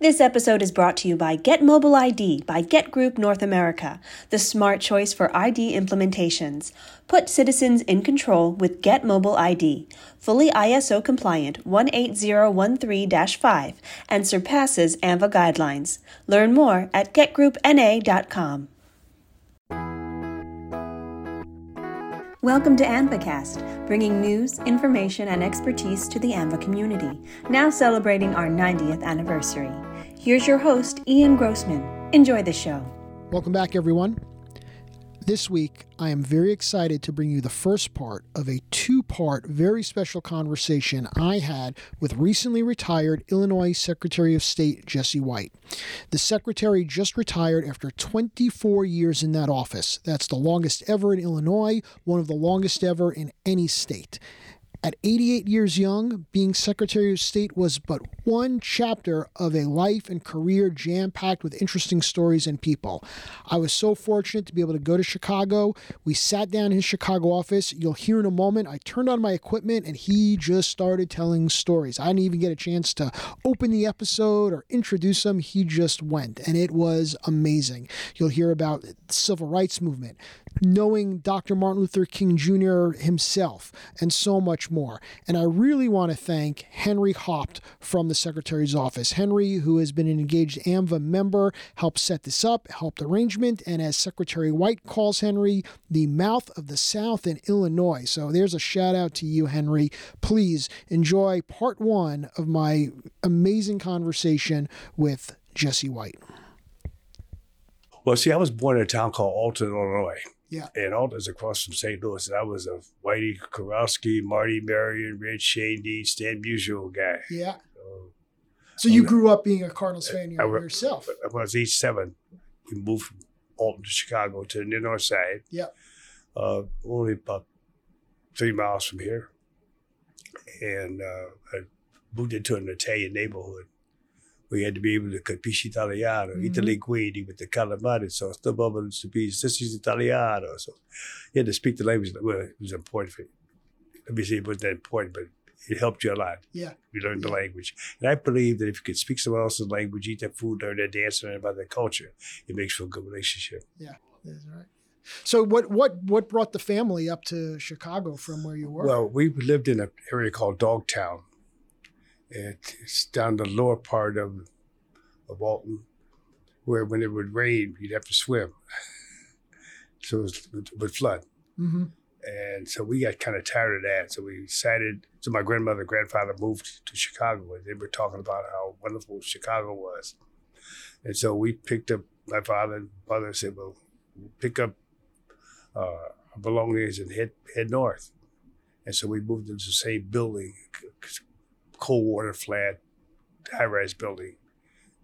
This episode is brought to you by Get Mobile ID by GetGroup North America, the smart choice for ID implementations. Put citizens in control with Get Mobile ID, fully ISO compliant 18013-5 and surpasses ANVA guidelines. Learn more at getgroupna.com. Welcome to ANVACast, bringing news, information, and expertise to the ANVA community, now celebrating our 90th anniversary. Here's your host, Ian Grossman. Enjoy the show. Welcome back, everyone. This week, I am very excited to bring you the first part of a two-part, very special conversation I had with recently retired Illinois Secretary of State Jesse White. The secretary just retired after 24 years in that office. That's the longest ever in Illinois, one of the longest ever in any state. At 88 years young, being Secretary of State was but one chapter of a life and career jam-packed with interesting stories and people. I was so fortunate to be able to go to Chicago. We sat down in his Chicago office. You'll hear in a moment, I turned on my equipment and he just started telling stories. I didn't even get a chance to open the episode or introduce him. He just went, and it was amazing. You'll hear about the civil rights movement, knowing Dr. Martin Luther King Jr. himself, and so much more. And I really want to thank Henry Hoppt from the Secretary's office. Henry, who has been an engaged ANVA member, helped set this up, helped arrangement, and as Secretary White calls Henry, the mouth of the South in Illinois. So there's a shout out to you, Henry. Please enjoy part one of my amazing conversation with Jesse White. Well, see, I was born in a town called Alton, Illinois. Yeah. And Alton's across from St. Louis. And I was a Whitey Kurowski, Marty Marion, Red Shandy, Stan Musial guy. Yeah. So you grew up being a Cardinals fan yourself. When I was age 7, we moved from Alton to Chicago to the near north side. Yeah. Only about 3 miles from here. And I moved into an Italian neighborhood. We had to be able to capisci italiano, Italy quindi with the calamari sauce, the bubbles to be this is italiano. So you had to speak the language. Well, it was important for you. Obviously it wasn't that important, but it helped you a lot. Yeah. You learned the language. And I believe that if you could speak someone else's language, eat their food, learn their dance, learn about their culture, it makes for a good relationship. Yeah, that's right. So what brought the family up to Chicago from where you were? Well, we lived in an area called Dogtown. It's down the lower part of Alton, where when it would rain, you'd have to swim. So it would flood. Mm-hmm. And so we got kind of tired of that. So we decided, so my grandmother and grandfather moved to Chicago, and they were talking about how wonderful Chicago was. And so we picked up, my father and mother said, well, pick up our belongings and head north. And so we moved into the same building, cold water flat, high-rise building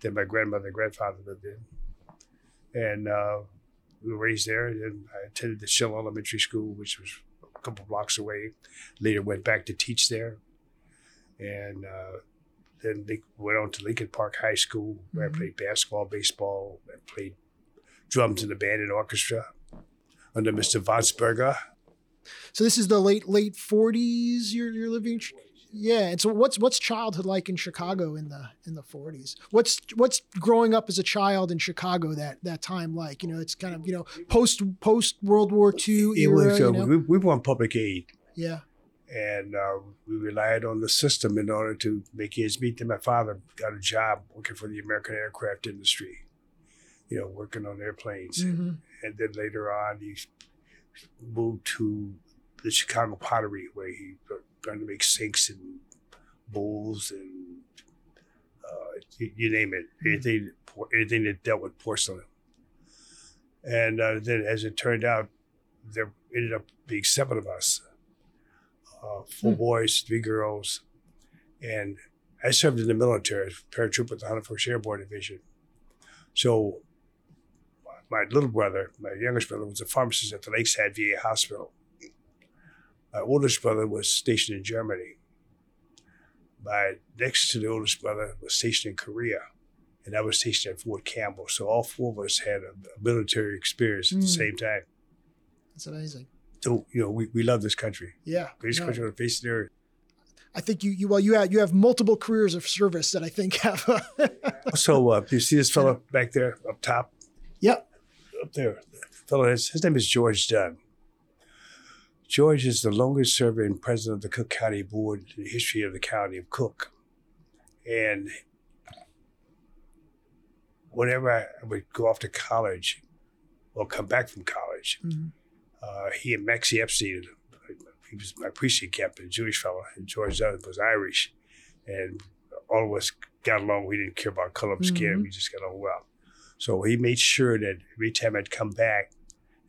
that my grandmother and grandfather lived in. And we were raised there, and I attended the Shell Elementary School, which was a couple blocks away. Later went back to teach there. And then they went on to Lincoln Park High School, where I played basketball, baseball. I played drums in the band and orchestra under Mr. Vonsberger. So this is the late 40s you're living? Yeah, and so what's childhood like in Chicago in the 40s? What's growing up as a child in Chicago that time like? You know, it's kind of, you know, post World War II era. We were on public aid. Yeah, and we relied on the system in order to make ends meet. Then my father got a job working for the American aircraft industry. You know, working on airplanes, and then later on he moved to the Chicago Pottery where he going to make sinks and bowls and you name it, anything that dealt with porcelain. And then, as it turned out, there ended up being 7 of us, 4 boys, 3 girls, and I served in the military, paratroop with the 101st Airborne Division. So my little brother, my youngest brother, was a pharmacist at the Lakeside VA Hospital. My oldest brother was stationed in Germany. My next to the oldest brother was stationed in Korea, and I was stationed at Fort Campbell. So all 4 of us had a military experience at the same time. That's amazing. So, you know, we love this country. Yeah. Greatest country on the face of the earth. I think you have multiple careers of service that I think have. So you see this fellow back there up top? Yep. Up there. Fellow, his name is George Dunn. George is the longest serving president of the Cook County Board in the history of the county of Cook. And whenever I would go off to college or come back from college, mm-hmm. He and Maxie Epstein, he was my precinct captain, a Jewish fellow, and George Dunn was Irish. And all of us got along. We didn't care about color of skin. Mm-hmm. We just got along well. So he made sure that every time I'd come back,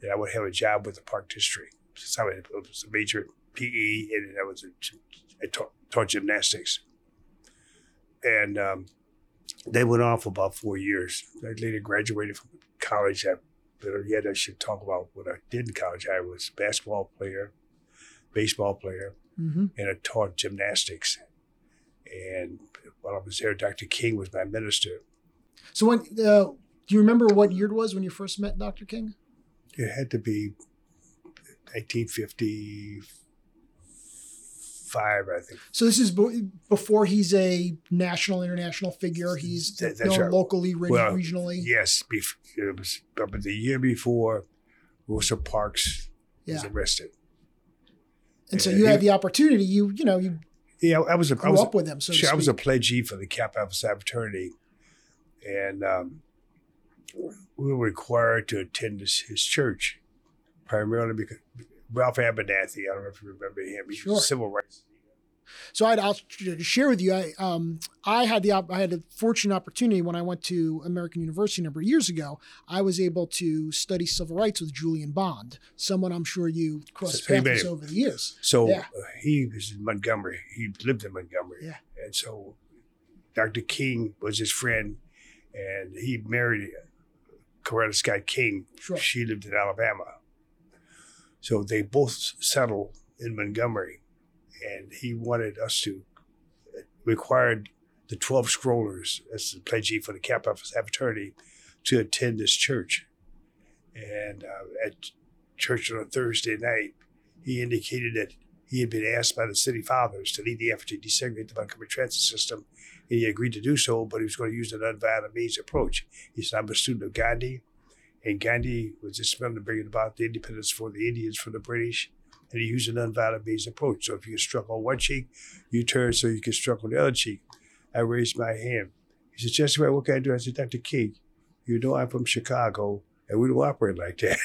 that I would have a job with the Park District. So I was a major PE, and I taught gymnastics. And they went on for about 4 years. I later graduated from college. I should talk about what I did in college. I was a basketball player, baseball player, mm-hmm. and I taught gymnastics. And while I was there, Dr. King was my minister. So when do you remember what year it was when you first met Dr. King? It had to be 1955, I think. So this is before he's a national, international figure. He's known locally, regionally. Yes. It was, but the year before, Rosa Parks was arrested. And so you had the opportunity. I grew up with him. So I was a pledgee for the Cap Alpha Psi fraternity. And we were required to attend his church, primarily because Ralph Abernathy, I don't know if you remember him, he was a civil rights leader. So I'll share with you, I had a fortunate opportunity when I went to American University a number of years ago. I was able to study civil rights with Julian Bond, someone I'm sure you crossed paths over the years. So he was in Montgomery. He lived in Montgomery. Yeah. And so Dr. King was his friend, and he married Coretta Scott King. Sure. She lived in Alabama. So they both settled in Montgomery, and he wanted us to required the 12 scrollers, as the pledgee for the Cap Alpha Psi fraternity, to attend this church. And at church on a Thursday night, he indicated that he had been asked by the city fathers to lead the effort to desegregate the Montgomery transit system, and he agreed to do so, but he was going to use an nonviolent means approach. He said, I'm a student of Gandhi, and Gandhi was instrumental in bringing about the independence for the Indians from the British, and he used an nonviolent means approach. So if you struck on one cheek, you turn so you can struck on the other cheek. I raised my hand. He said, Jesse White, what can I do? I said, Dr. King, you know I'm from Chicago, and we don't operate like that.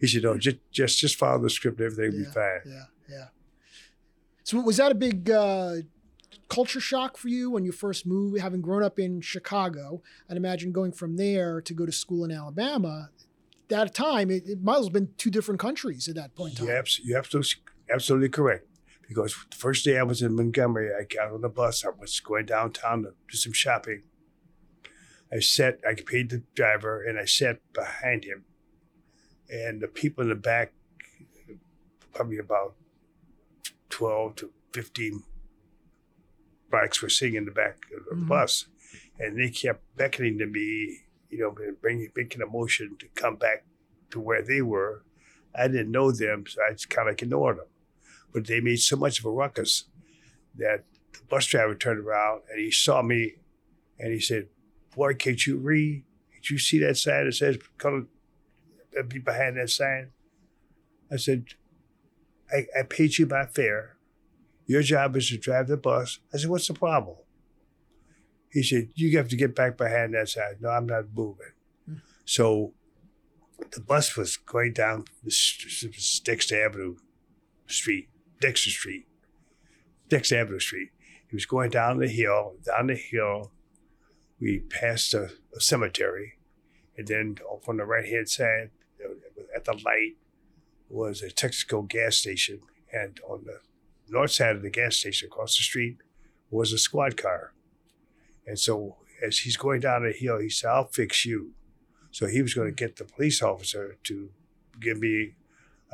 He said, no, just follow the script, and everything will be fine. Yeah. So was that a big culture shock for you when you first moved, having grown up in Chicago? I'd imagine going from there to go to school in Alabama, at a time, it might as well have been two different countries at that point in time. Yeah, you're absolutely correct. Because the first day I was in Montgomery, I got on the bus. I was going downtown to do some shopping. I paid the driver, and I sat behind him. And the people in the back, probably about 12 to 15 blacks were sitting in the back of the mm-hmm. bus, and they kept beckoning to me, making a motion to come back to where they were. I didn't know them, so I just kind of ignored them. But they made so much of a ruckus that the bus driver turned around, and he saw me, and he said, boy, can't you read? Did you see that sign that says, color, be behind that sign? I said, I paid you my fare. Your job is to drive the bus. I said, what's the problem? He said, you have to get back behind that side. No, I'm not moving. Mm-hmm. So the bus was going down this Dexter Avenue Street. He was going down the hill. Down the hill, we passed a cemetery. And then on the right-hand side, at the light, was a Texaco gas station, and on the north side of the gas station across the street was a squad car. And so as he's going down the hill, he said, I'll fix you. So he was going to get the police officer to give me,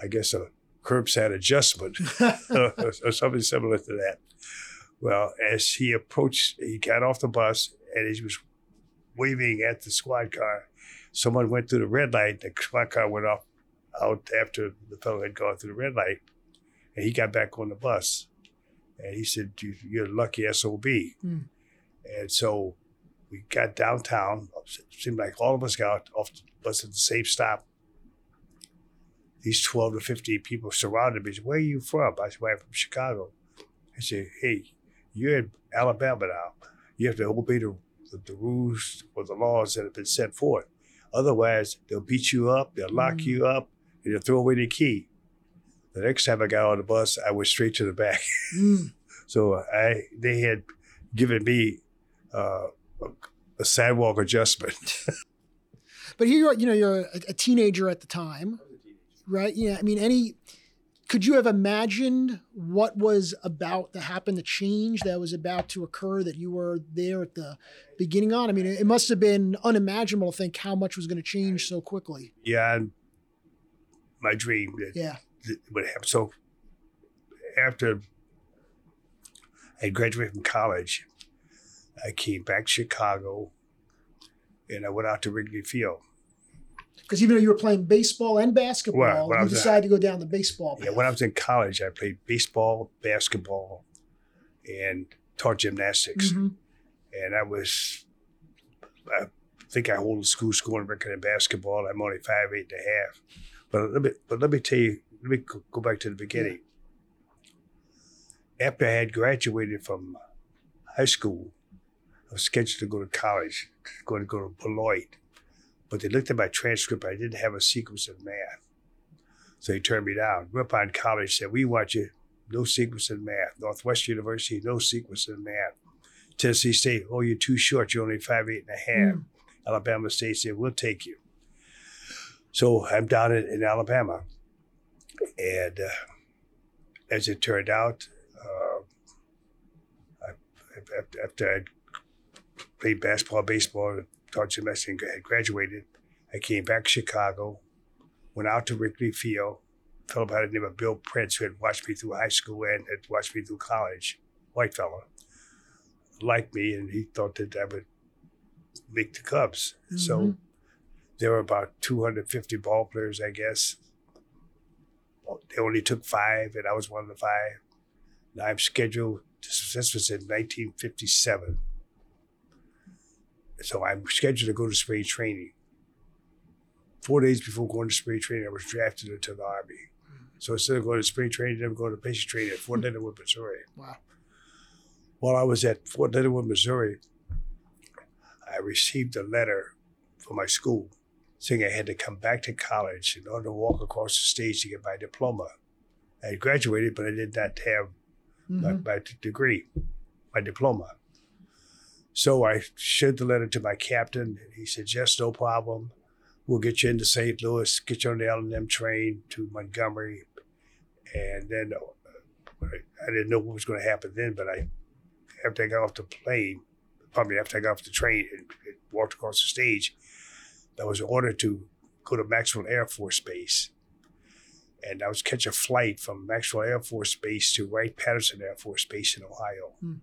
I guess, a curbside adjustment or something similar to that. Well, as he approached, he got off the bus, and he was waving at the squad car. Someone went through the red light, the squad car went off out after the fellow had gone through the red light, and he got back on the bus. And he said, you're a lucky SOB. Mm. And so we got downtown. It seemed like all of us got off the bus at the same stop. These 12 to 15 people surrounded me. He said, where are you from? I said, well, I'm from Chicago. I said, hey, you're in Alabama now. You have to obey the rules or the laws that have been set forth. Otherwise, they'll beat you up, they'll lock you up, and they'll throw away the key. The next time I got on the bus, I went straight to the back. So they had given me a sidewalk adjustment. But here you are, you're a teenager at the time, right? Yeah, I mean, could you have imagined what was about to happen, the change that was about to occur that you were there at the beginning on? I mean, it must have been unimaginable to think how much was going to change so quickly. Yeah, and my dream. It would happen. So after I graduated from college, I came back to Chicago, and I went out to Wrigley Field. Because even though you were playing baseball and basketball, you decided to go down the baseball path. Yeah, when I was in college, I played baseball, basketball, and taught gymnastics. Mm-hmm. And I think I hold a school scoring record in basketball. I'm only 5'8" and a half. But let me tell you, let me go back to the beginning. Yeah. After I had graduated from high school, I was scheduled to go to college, going to go to Beloit. But they looked at my transcript. I didn't have a sequence in math. So they turned me down. Ripon College said, we want you, no sequence in math. Northwestern University, no sequence in math. Tennessee State, oh, you're too short. You're only 5'8" and a half. Mm. Alabama State said, we'll take you. So I'm down in Alabama. And as it turned out, after I played basketball, baseball, taught gymnastics, and graduated, I came back to Chicago, went out to Wrigley Field, fell by the name of Bill Prince, who had watched me through high school and had watched me through college, white fella, liked me, and he thought that I would make the Cubs. Mm-hmm. So there were about 250 ball players, I guess. They only took 5, and I was one of the 5. And I'm scheduled, this was in 1957. So I'm scheduled to go to spring training. 4 days before going to spring training, I was drafted into the Army. So instead of going to spring training, I'm going to basic training at Fort Leonard Wood, Missouri. Wow. While I was at Fort Leonard Wood, Missouri, I received a letter from my school saying I had to come back to college in order to walk across the stage to get my diploma. I had graduated, but I did not have my degree, my diploma. So I showed the letter to my captain. He said, yes, no problem. We'll get you into St. Louis, get you on the L&M train to Montgomery. And then I didn't know what was going to happen then, but after I got off the plane, probably after I got off the train and walked across the stage, I was ordered to go to Maxwell Air Force Base. And I was catch a flight from Maxwell Air Force Base to Wright-Patterson Air Force Base in Ohio. Mm.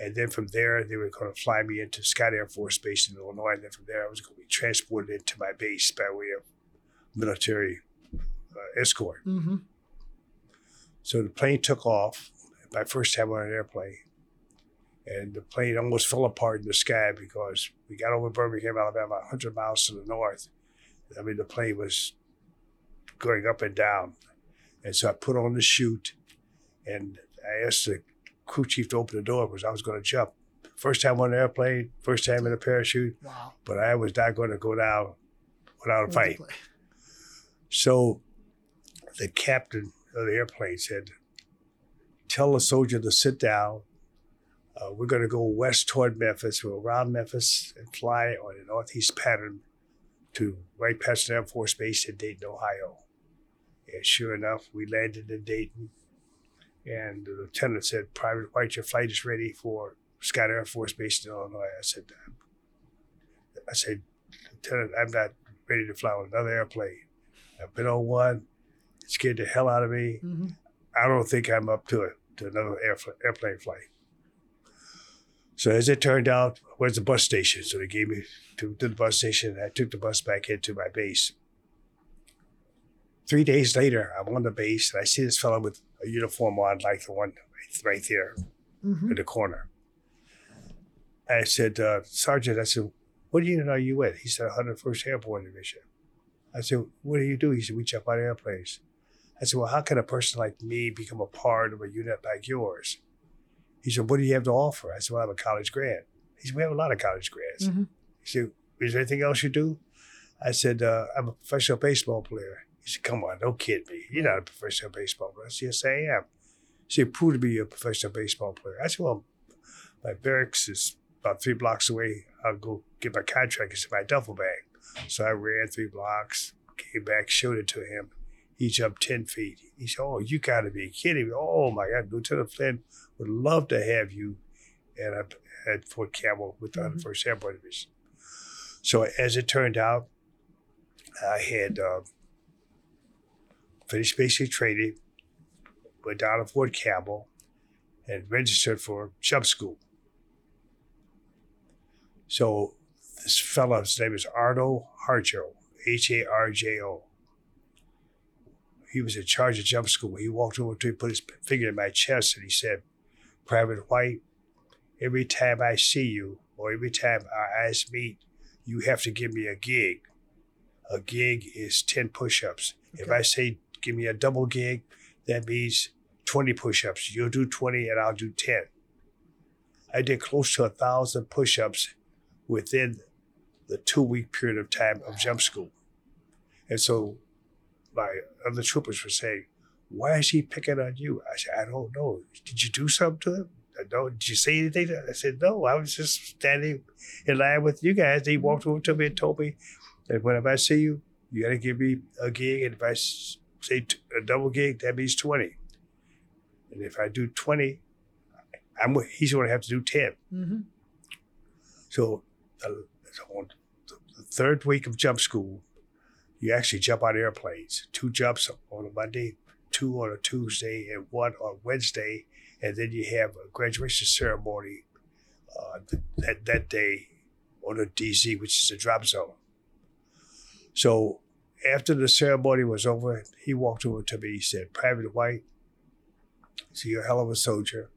And then from there, they were going to fly me into Scott Air Force Base in Illinois. And then from there, I was going to be transported into my base by way of military escort. Mm-hmm. So the plane took off, my first time on an airplane. And the plane almost fell apart in the sky because we got over Birmingham, Alabama, 100 miles to the north. I mean, the plane was going up and down. And so I put on the chute, and I asked the crew chief to open the door because I was going to jump. First time on an airplane, first time in a parachute. Wow. But I was not going to go down without a fight. So the captain of the airplane said, tell the soldier to sit down. We're going to go west toward Memphis. We'll round Memphis and fly on the northeast pattern to Wright-Patterson Air Force Base in Dayton, Ohio. And sure enough, we landed in Dayton. And the lieutenant said, Private White, your flight is ready for Scott Air Force Base in Illinois. I said, Lieutenant, I'm not ready to fly on another airplane. I've been on one. It scared the hell out of me. Mm-hmm. I don't think I'm up to it, to another airplane flight. So as it turned out, where's the bus station? So they gave me to the bus station, and I took the bus back into my base. 3 days later, I'm on the base, and I see this fellow with a uniform on like the one right there in the corner. I said, Sergeant, I said, what unit are you with? He said, 101st Airborne Division. I said, what do you do? He said, we jump out of airplanes. I said, well, how can a person like me become a part of a unit like yours? He said, what do you have to offer? I said, well, I'm a college grad. He said, we have a lot of college grads. He said, is there anything else you do? I said, I'm a professional baseball player. He said, come on, don't kid me. You're not a professional baseball player. I said, yes, I am. He said, prove to be a professional baseball player. I said, well, my barracks is about 3 blocks away. I'll go get my contract. It's in my duffel bag. So I ran 3 blocks, came back, showed it to him. He jumped 10 feet. He said, oh, you got to be kidding me. Oh, my God, Lieutenant Flynn would love to have you at Fort Campbell with the 101st Airborne Division. So as it turned out, I had finished basic training, went down to Fort Campbell, and registered for jump school. So this fellow, his name is Arno Harjo, H-A-R-J-O. He was in charge of jump school. He walked over to me, put his finger in my chest, and he said, Private White, every time I see you, or every time our eyes meet, you have to give me a gig. A gig is 10 push-ups. Okay. If I say, give me a double gig, that means 20 push-ups. You'll do 20 and I'll do 10. I did close to 1,000 push-ups within the 2-week period of time of jump school. And so my other troopers were saying, why is he picking on you? I said, I don't know. Did you do something to him? No. Did you say anything to him? I said, no, I was just standing in line with you guys. They walked over to me and told me, and whenever I see you, you got to give me a gig. And if I say a double gig, that means 20. And if I do 20, he's going to have to do 10. Mm-hmm. So on the 3rd week of jump school, you actually jump out of airplanes. 2 jumps on a Monday, 2 on a Tuesday, and 1 on Wednesday. And then you have a graduation ceremony that day on a DZ, which is a drop zone. So after the ceremony was over, he walked over to me. He said, Private White, so you're a hell of a soldier.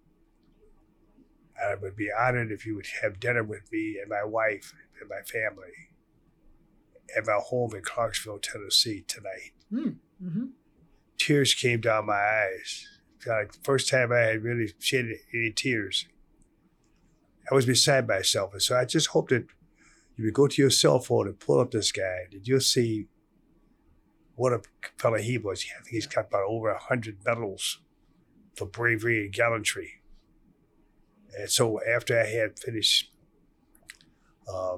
I would be honored if you would have dinner with me and my wife and my family at my home in Clarksville, Tennessee tonight. Mm-hmm. Tears came down my eyes. Like the first time I had really shed any tears. I was beside myself. And so I just hoped that you would go to your cell phone and pull up this guy, and you'll see what a fella he was. I think he's got about over 100 medals for bravery and gallantry. And so after I had finished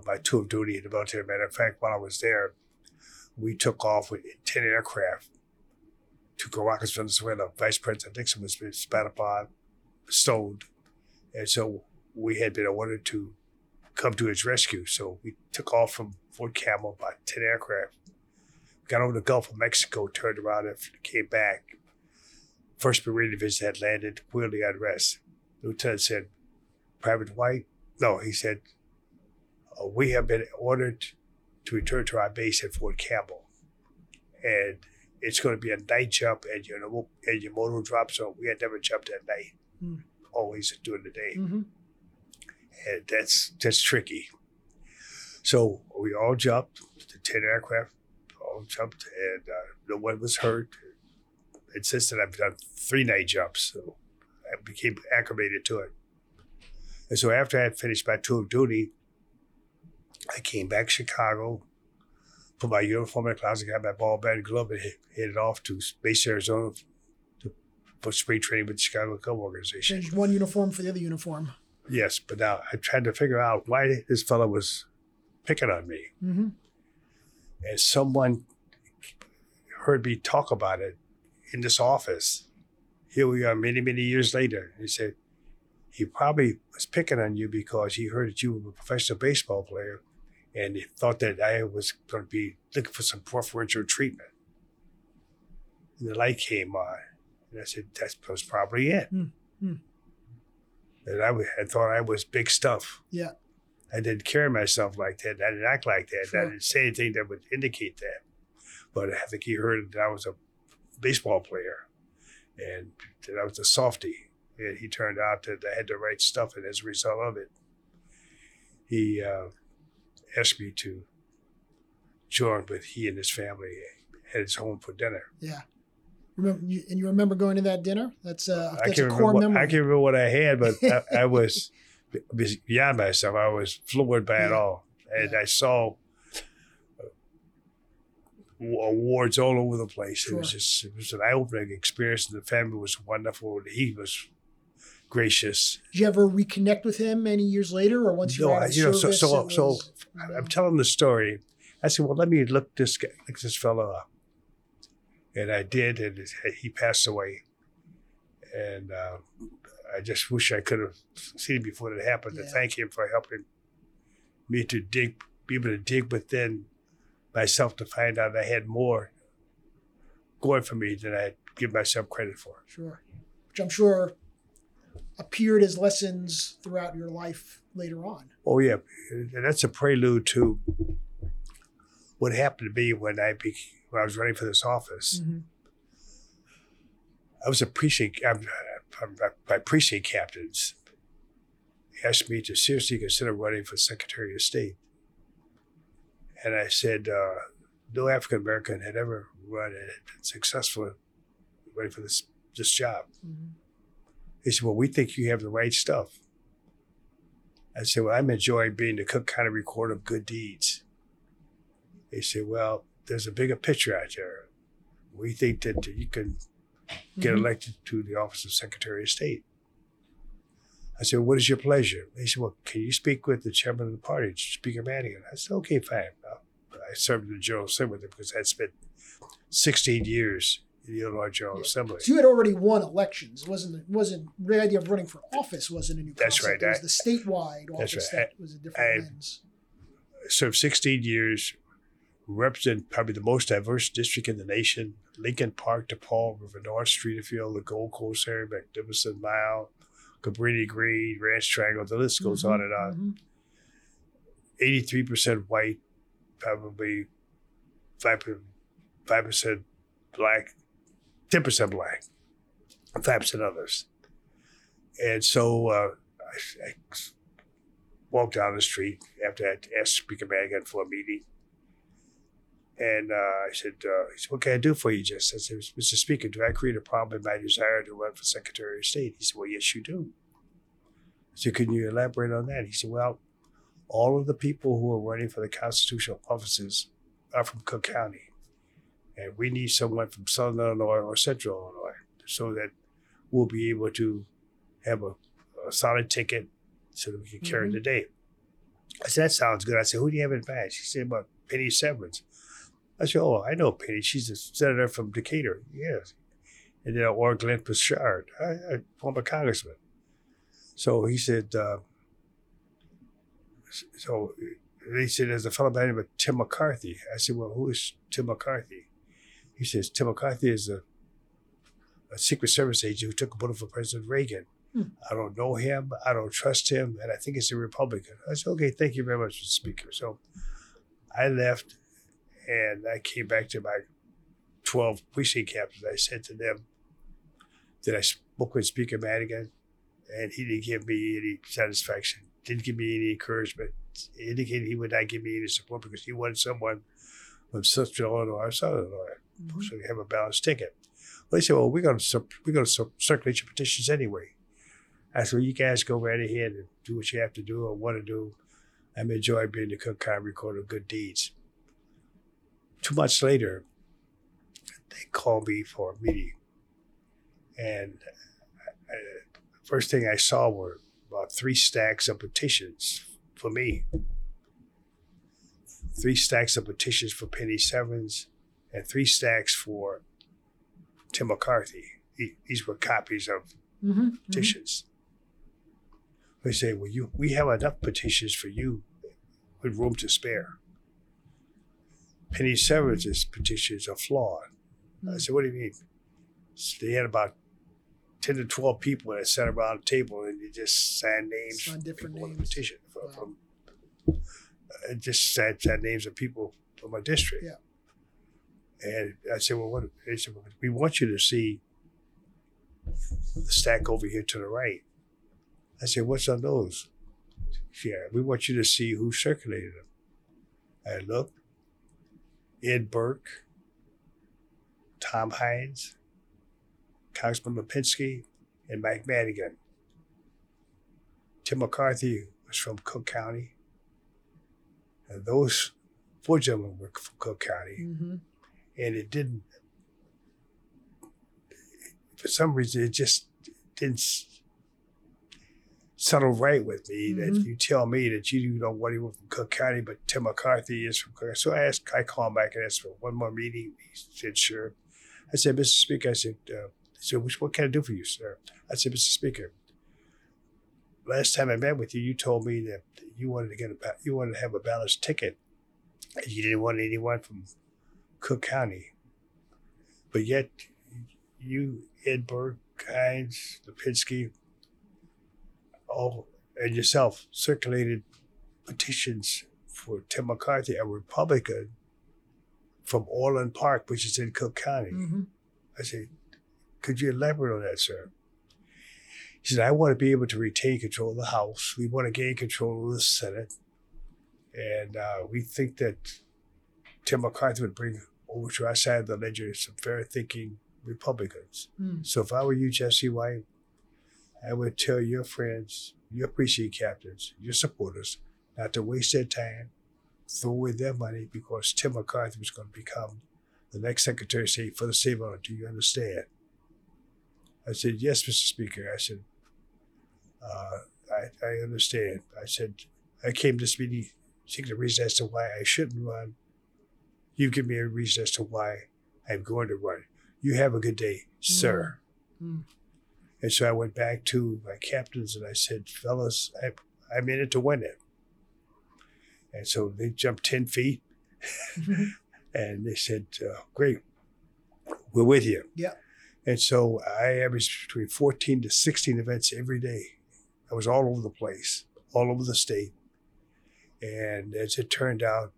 my tour of duty in the military, matter of fact, while I was there, we took off with 10 aircraft to Caracas, Venezuela. Vice President Nixon was spat upon, stoned. And so we had been ordered to come to his rescue. So we took off from Fort Campbell by 10 aircraft. Got over the Gulf of Mexico, turned around and came back. 1st Marine Division had landed, clearly unrest. Lieutenant said, Private White? No, he said, we have been ordered to return to our base at Fort Campbell. And it's going to be a night jump at your motor drop zone. We had never jumped at night, always during the day. Mm-hmm. And that's tricky. So we all jumped, the 10 aircraft all jumped, and no one was hurt. And since then, I've done 3-night jumps, so I became acclimated to it. And so after I had finished my tour of duty, I came back to Chicago, put my uniform in the closet, got my ball bat and glove, and headed off to Base, Arizona for spring training with the Chicago Cub Organization. Changed one uniform for the other uniform. Yes, but now I'm trying to figure out why this fellow was picking on me. Mm-hmm. And someone heard me talk about it in this office. Here we are many, many years later. He said, he probably was picking on you because he heard that you were a professional baseball player and he thought that I was going to be looking for some preferential treatment. And the light came on. And I said, that was probably it. Mm-hmm. And I thought I was big stuff. Yeah. I didn't carry myself like that. I didn't act like that. Sure. I didn't say anything that would indicate that. But I think he heard that I was a baseball player and that I was a softie. He turned out that I had the right stuff, and as a result of it, he asked me to join, but he and his family had his home for dinner. Yeah. You remember going to that dinner? That's a core memory. I can't remember what I had, but I was beyond myself. I was floored by it all. And I saw awards all over the place. Sure. It was an eye-opening experience. The family was wonderful. He was gracious. Did you ever reconnect with him many years later, or once you were out of service? So I'm telling the story. I said, well, let me look this fellow up. And I did, and he passed away. And I just wish I could have seen him before that happened to thank him for helping me to be able to dig within myself to find out I had more going for me than I give myself credit for. Sure. Which I'm sure appeared as lessons throughout your life later on. Oh, yeah. And that's a prelude to what happened to me when I was running for this office. Mm-hmm. I was my precinct captains asked me to seriously consider running for Secretary of State. And I said, no African-American had ever run and had been successful in running for this job. Mm-hmm. They said, well, we think you have the right stuff. I said, well, I'm enjoying being the Cook County Recorder of Good Deeds. They said, well, there's a bigger picture out there. We think that you can get elected to the office of Secretary of State. I said, what is your pleasure? They said, well, can you speak with the chairman of the party, Speaker Madigan? I said, okay, fine. I served in the General Assembly because I'd spent 16 years in the Illinois General Assembly. So you had already won elections. The idea of running for office wasn't a new concept. That's right. It was the statewide office that was a different lens. Served 16 years, represent probably the most diverse district in the nation, Lincoln Park, DePaul, River North, Streeterfield, the Gold Coast area, Magnificent Mile, Cabrini Green, Ranch Triangle, the list goes on and on. Mm-hmm. 83% white, probably 5% black, 10% black, 5% others. And so I walked down the street after I asked Speaker Madigan for a meeting. And I said, what can I do for you, Jess? I said, Mr. Speaker, do I create a problem in my desire to run for Secretary of State? He said, well, yes, you do. I said, can you elaborate on that? He said, well, all of the people who are running for the constitutional offices are from Cook County. And we need someone from Southern Illinois or Central Illinois so that we'll be able to have a solid ticket so that we can carry the day. I said, that sounds good. I said, who do you have in mind? She said, about Penny Severns. I said, oh, I know Penny. She's a senator from Decatur. Yes. And then or Glenn Pichard, a former congressman. So he said, they said, there's a fellow by the name of Tim McCarthy. I said, well, who is Tim McCarthy? He says, Tim McCarthy is a Secret Service agent who took a bullet for President Reagan. I don't know him. I don't trust him. And I think he's a Republican. I said, okay, thank you very much, Mr. Speaker. So I left. And I came back to my 12 precinct captains. I said to them that I spoke with Speaker Madigan, and he didn't give me any satisfaction, didn't give me any encouragement, indicated he would not give me any support because he wanted someone from Central Illinois or Southern Illinois, so we have a balanced ticket. Well, they said, well, we're going to circulate your petitions anyway. I said, well, you guys go right ahead and do what you have to do or want to do. I'm enjoying being the Cook County Recorder of Good Deeds. 2 months later, they called me for a meeting. And the first thing I saw were about 3 stacks of petitions for me. 3 stacks of petitions for Penny Severns and 3 stacks for Tim McCarthy. These were copies of petitions. They say, well, we have enough petitions for you with room to spare. Penny Severns' petitions are flawed. I said, what do you mean? So they had about 10 to 12 people that sat around a table and they just signed names on the petition. Just signed names of people from my district. Yeah. And I said, well, what? They said, well, we want you to see the stack over here to the right. I said, what's on those? Yeah, we want you to see who circulated them. I looked. Ed Burke, Tom Hines, Congressman Lipinski, and Mike Madigan. Tim McCarthy was from Cook County. And those four gentlemen were from Cook County. Mm-hmm. And it didn't, for some reason, it just didn't settle right with me mm-hmm. that you tell me that you don't want anyone from Cook County, but Tim McCarthy is from Cook County. So I called him back and asked for one more meeting. He said, sure. I said, Mr. Speaker, I said, what can I do for you, sir? I said, Mr. Speaker, last time I met with you, you told me that you wanted to have a balanced ticket. You didn't want anyone from Cook County. But yet, you, Ed Burke, Hines, Lipinski, all, and yourself circulated petitions for Tim McCarthy, a Republican from Orland Park, which is in Cook County. Mm-hmm. I said, could you elaborate on that, sir? He said, I want to be able to retain control of the House. We want to gain control of the Senate. And we think that Tim McCarthy would bring over to our side of the ledger some fair-thinking Republicans. Mm. So if I were you, Jesse White, I would tell your friends, your precinct captains, your supporters, not to waste their time, throw away their money, because Tim McCarthy was going to become the next Secretary of State for the State of Order. Do you understand? I said, yes, Mr. Speaker. I said, I understand. I said, I came to this meeting seeking a reason as to why I shouldn't run. You've given me a reason as to why I'm going to run. You have a good day, sir. Mm. And so I went back to my captains and I said, fellas, I'm in it to win it. And so they jumped 10 feet and they said, great, we're with you. Yeah. And so I averaged between 14 to 16 events every day. I was all over the place, all over the state. And as it turned out,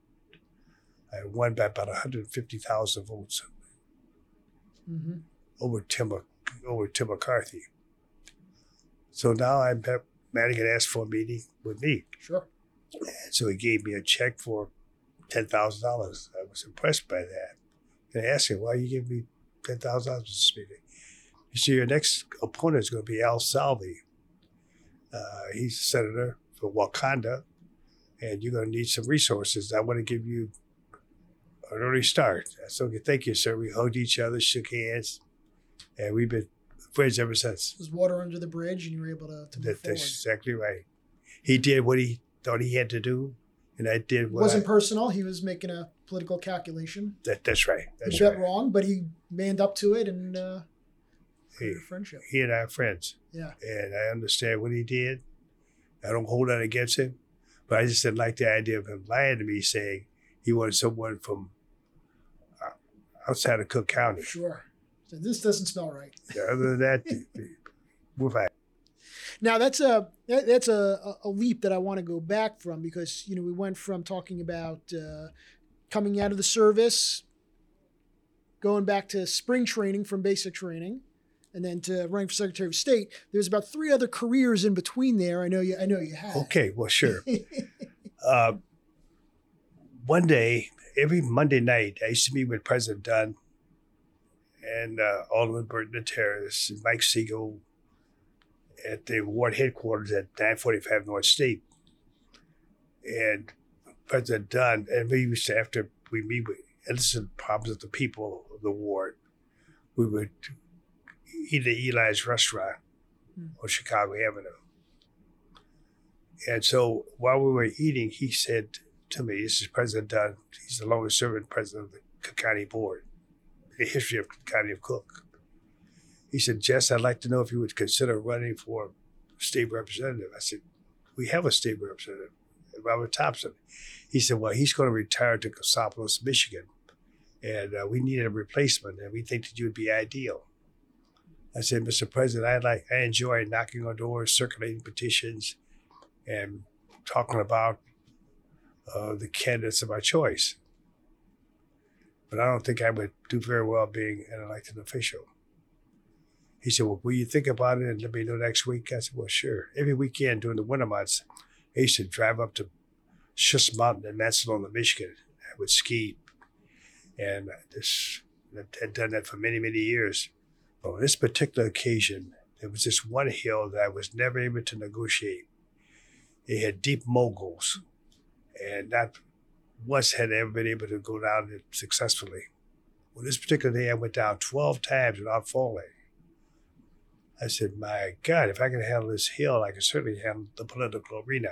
I won by about 150,000 votes mm-hmm. over Tim McCarthy. So now I'm Madigan asked for a meeting with me. Sure. And so he gave me a check for $10,000. I was impressed by that. And I asked him, why are you giving me $10,000 for this meeting? He said, your next opponent is going to be Al Salvi. He's a senator for Wakanda, and you're going to need some resources. I want to give you an early start. I said, okay, thank you, sir. We hugged each other, shook hands, and we've been friends ever since. It was water under the bridge, and you were able to move forward. That's exactly right. He did what he thought he had to do, and I did what wasn't personal. He was making a political calculation. That's right. That's he got right. wrong, but he manned up to it, and friendship. He and I are friends. Yeah. And I understand what he did. I don't hold that against him, but I just didn't like the idea of him lying to me, saying he wanted someone from outside of Cook County. Sure. This doesn't smell right. Yeah, other than that, we're fine. Now that's a leap that I want to go back from, because we went from talking about coming out of the service, going back to spring training from basic training, and then to running for Secretary of State. There's about three other careers in between there. I know you had. Okay, well, sure. One day, every Monday night, I used to meet with President Dunn and Alderman Burton Terrace and Mike Siegel at the ward headquarters at 945 North State. And President Dunn, and we used to, after we meet with, and this is the problems of the people of the ward, we would eat at Eli's restaurant on Chicago Avenue. And so while we were eating, he said to me, this is President Dunn, he's the longest serving president of the Cook County Board, the history of the County of Cook. He said, Jess, I'd like to know if you would consider running for state representative. I said, we have a state representative, Robert Thompson. He said, well, he's going to retire to Cassopolis, Michigan, and we needed a replacement, and we think that you would be ideal. I said, Mr. President, I enjoy knocking on doors, circulating petitions, and talking about the candidates of my choice. But I don't think I would do very well being an elected official. He said, well, will you think about it and let me know next week? I said, well, sure. Every weekend during the winter months, I used to drive up to Schuss Mountain in Massillon, Michigan. I would ski. And I'd done that for many, many years. But on this particular occasion, there was this one hill that I was never able to negotiate. It had deep moguls. And not once had I ever been able to go down it successfully. Well, this particular day, I went down 12 times without falling. I said, my God, if I can handle this hill, I can certainly handle the political arena.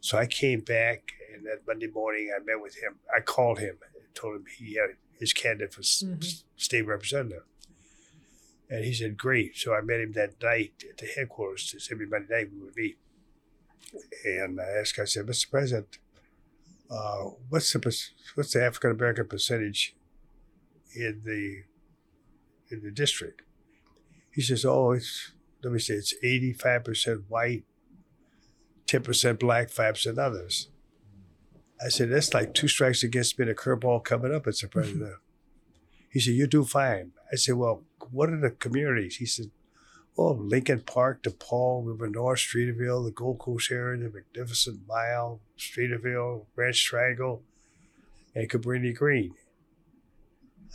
So I came back, and that Monday morning, I met with him. I called him and told him he had his candidate for state representative. And he said, great. So I met him that night at the headquarters. It's every Monday night we would meet. And I asked, I said, Mr. President, what's the African-American percentage in the district? He says, it's 85% white, 10% black, 5% others. I said, that's like two strikes against me and a curveball coming up, Mr. President. He said, you do fine. I said, well, what are the communities? He said, Lincoln Park, DePaul, River North, Streeterville, the Gold Coast area, the Magnificent Mile, Streeterville, Ranch Triangle, and Cabrini Green.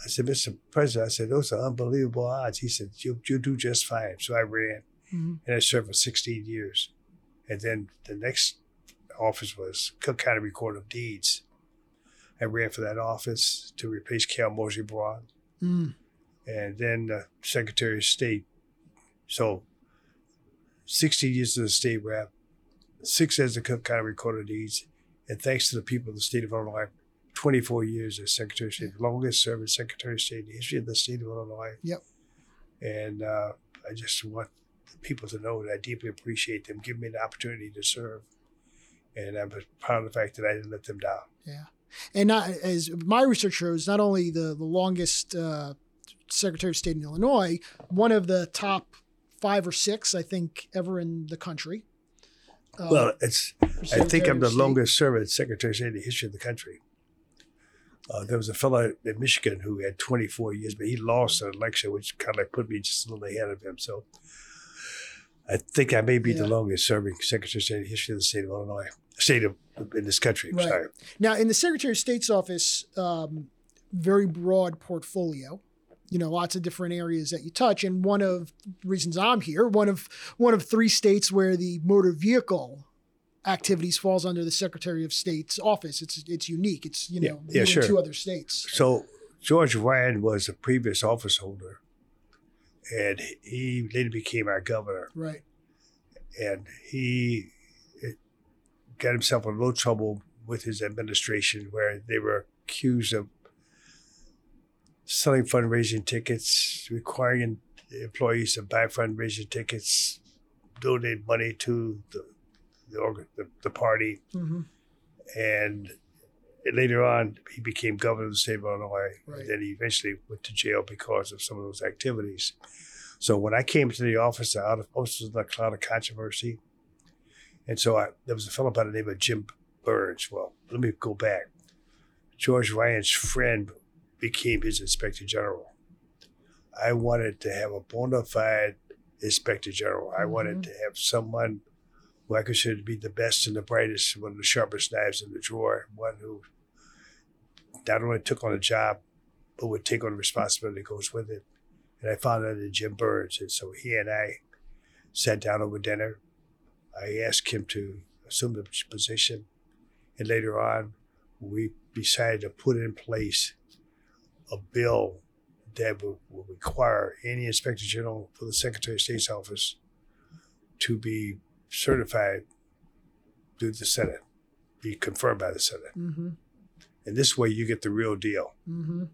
I said, Mr. President, those are unbelievable odds. He said, you do just fine. So I ran, and I served for 16 years. And then the next office was Cook County Recorder of Deeds. I ran for that office to replace Cal Mosley Braun, and then Secretary of State. So 16 years as a state rep, 6 as the Cook County Recorder of Deeds, and thanks to the people of the state of Illinois, 24 years as Secretary of State, longest serving Secretary of State in the history of the state of Illinois. Yep. And I just want the people to know that I deeply appreciate them giving me the opportunity to serve. And I'm proud of the fact that I didn't let them down. Yeah. And not, as my research shows, not only the longest Secretary of State in Illinois, one of the top 5 or 6, I think, ever in the country. I think I'm the longest serving Secretary of State in the history of the country. There was a fellow in Michigan who had 24 years, but he lost an election, which kind of like put me just a little ahead of him. So I think I may be the longest serving Secretary of State in the history of the state of Illinois, in this country. Right. Sorry. Now, in the Secretary of State's office, very broad portfolio, lots of different areas that you touch. And one of the reasons I'm here, one of 3 states where the motor vehicle activities falls under the Secretary of State's office. It's unique. It's, in 2 other states. So George Ryan was a previous office holder, and he later became our governor. Right. And he got himself in a little trouble with his administration where they were accused of selling fundraising tickets, requiring employees to buy fundraising tickets, donate money to the party, and later on he became governor of the state of Illinois. Right. And then he eventually went to jail because of some of those activities. So when I came to the office, I was in a cloud of controversy, and so there was a fellow by the name of Jim Burns. Well, let me go back. George Ryan's friend became his inspector general. I wanted to have a bona fide inspector general. I wanted to have someone who I considered to be the best and the brightest, one of the sharpest knives in the drawer, one who not only took on a job, but would take on the responsibility that goes with it. And I found that in Jim Burns. And so he and I sat down over dinner. I asked him to assume the position. And later on, we decided to put in place a bill that will require any inspector general for the Secretary of State's office to be certified through the Senate, be confirmed by the Senate. And this way you get the real deal. And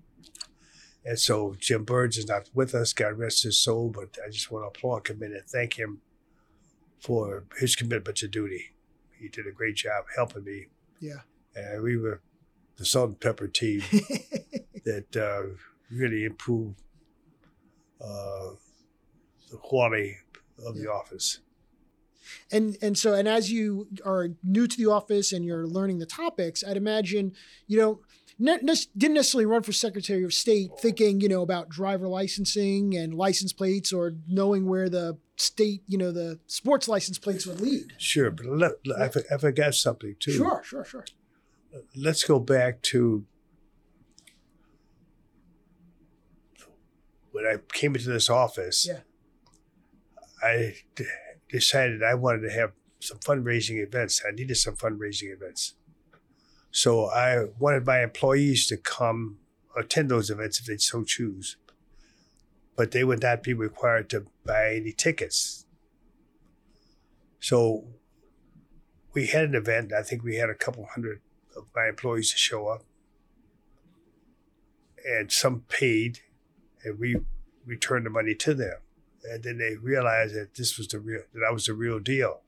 so Jim Burns is not with us, God rest his soul, but I just want to applaud him and thank him for his commitment to duty. He did a great job helping me. Yeah. And we were the salt and pepper team that really improved the quality of the office. And so as you are new to the office and you're learning the topics, I'd imagine you didn't necessarily run for Secretary of State thinking, about driver licensing and license plates or knowing where the state, the sports license plates would lead. Sure, but I forgot something too. Sure. Let's go back to when I came into this office. Yeah. I decided I wanted to have some fundraising events. I needed some fundraising events. So I wanted my employees to come attend those events if they so choose, but they would not be required to buy any tickets. So we had an event. I think we had a couple hundred of my employees to show up, and some paid, and we returned the money to them. And then they realized that that I was the real deal.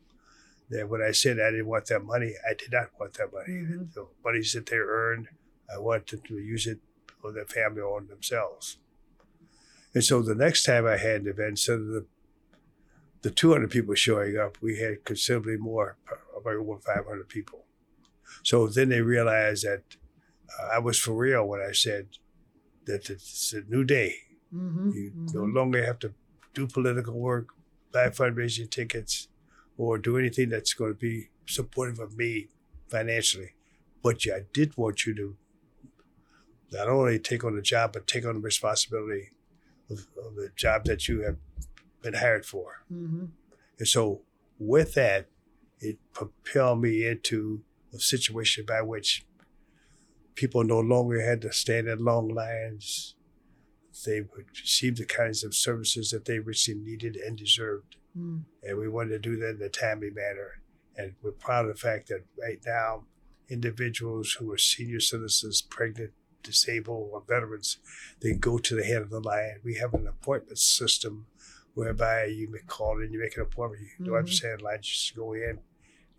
That when I said I didn't want that money, I did not want that money. Mm-hmm. The money that they earned, I wanted them to use it for their family or themselves. And so the next time I had an event, instead of the 200 people showing up, we had considerably more, probably over 500 people. So then they realized that I was for real when I said that it's a new day. Mm-hmm. You no longer have to do political work, buy fundraising tickets, or do anything that's going to be supportive of me financially. But I did want you to not only take on the job, but take on the responsibility of the job that you have been hired for. Mm-hmm. And so with that, it propelled me into a situation by which people no longer had to stand in long lines. They would receive the kinds of services that they richly needed and deserved. Mm. And we wanted to do that in a timely manner. And we're proud of the fact that right now, individuals who are senior citizens, pregnant, disabled, or veterans, they go to the head of the line. We have an appointment system whereby you may call in, you make an appointment, you don't have to stand in line, you just go in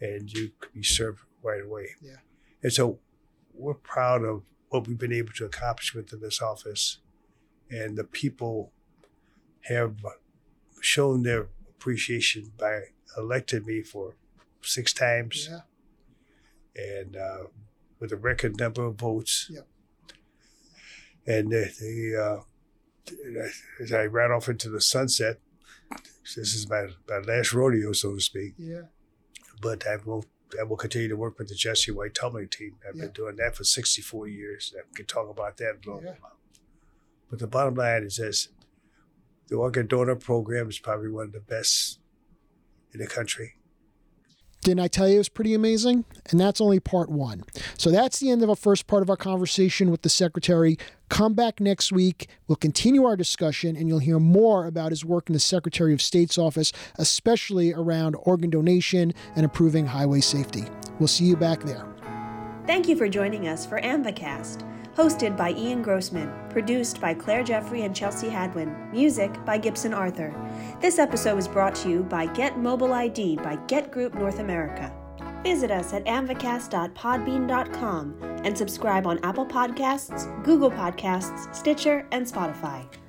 and you could be served right away. Yeah. And so we're proud of what we've been able to accomplish within this office. And the people have shown their appreciation by electing me for 6 times, yeah, and with a record number of votes. Yeah. And as I ran off into the sunset, this is my last rodeo, so to speak. Yeah. But I will continue to work with the Jesse White tumbling team. I've been doing that for 64 years. I can talk about that a little bit. But the bottom line is this: the organ donor program is probably one of the best in the country. Didn't I tell you it was pretty amazing? And that's only part 1. So that's the end of our first part of our conversation with the Secretary. Come back next week. We'll continue our discussion, and you'll hear more about his work in the Secretary of State's office, especially around organ donation and improving highway safety. We'll see you back there. Thank you for joining us for ANVACast. Hosted by Ian Grossman, produced by Claire Jeffrey and Chelsea Hadwin, music by Gibson Arthur. This episode was brought to you by Get Mobile ID by GetGroup North America. Visit us at anvacast.podbean.com and subscribe on Apple Podcasts, Google Podcasts, Stitcher, and Spotify.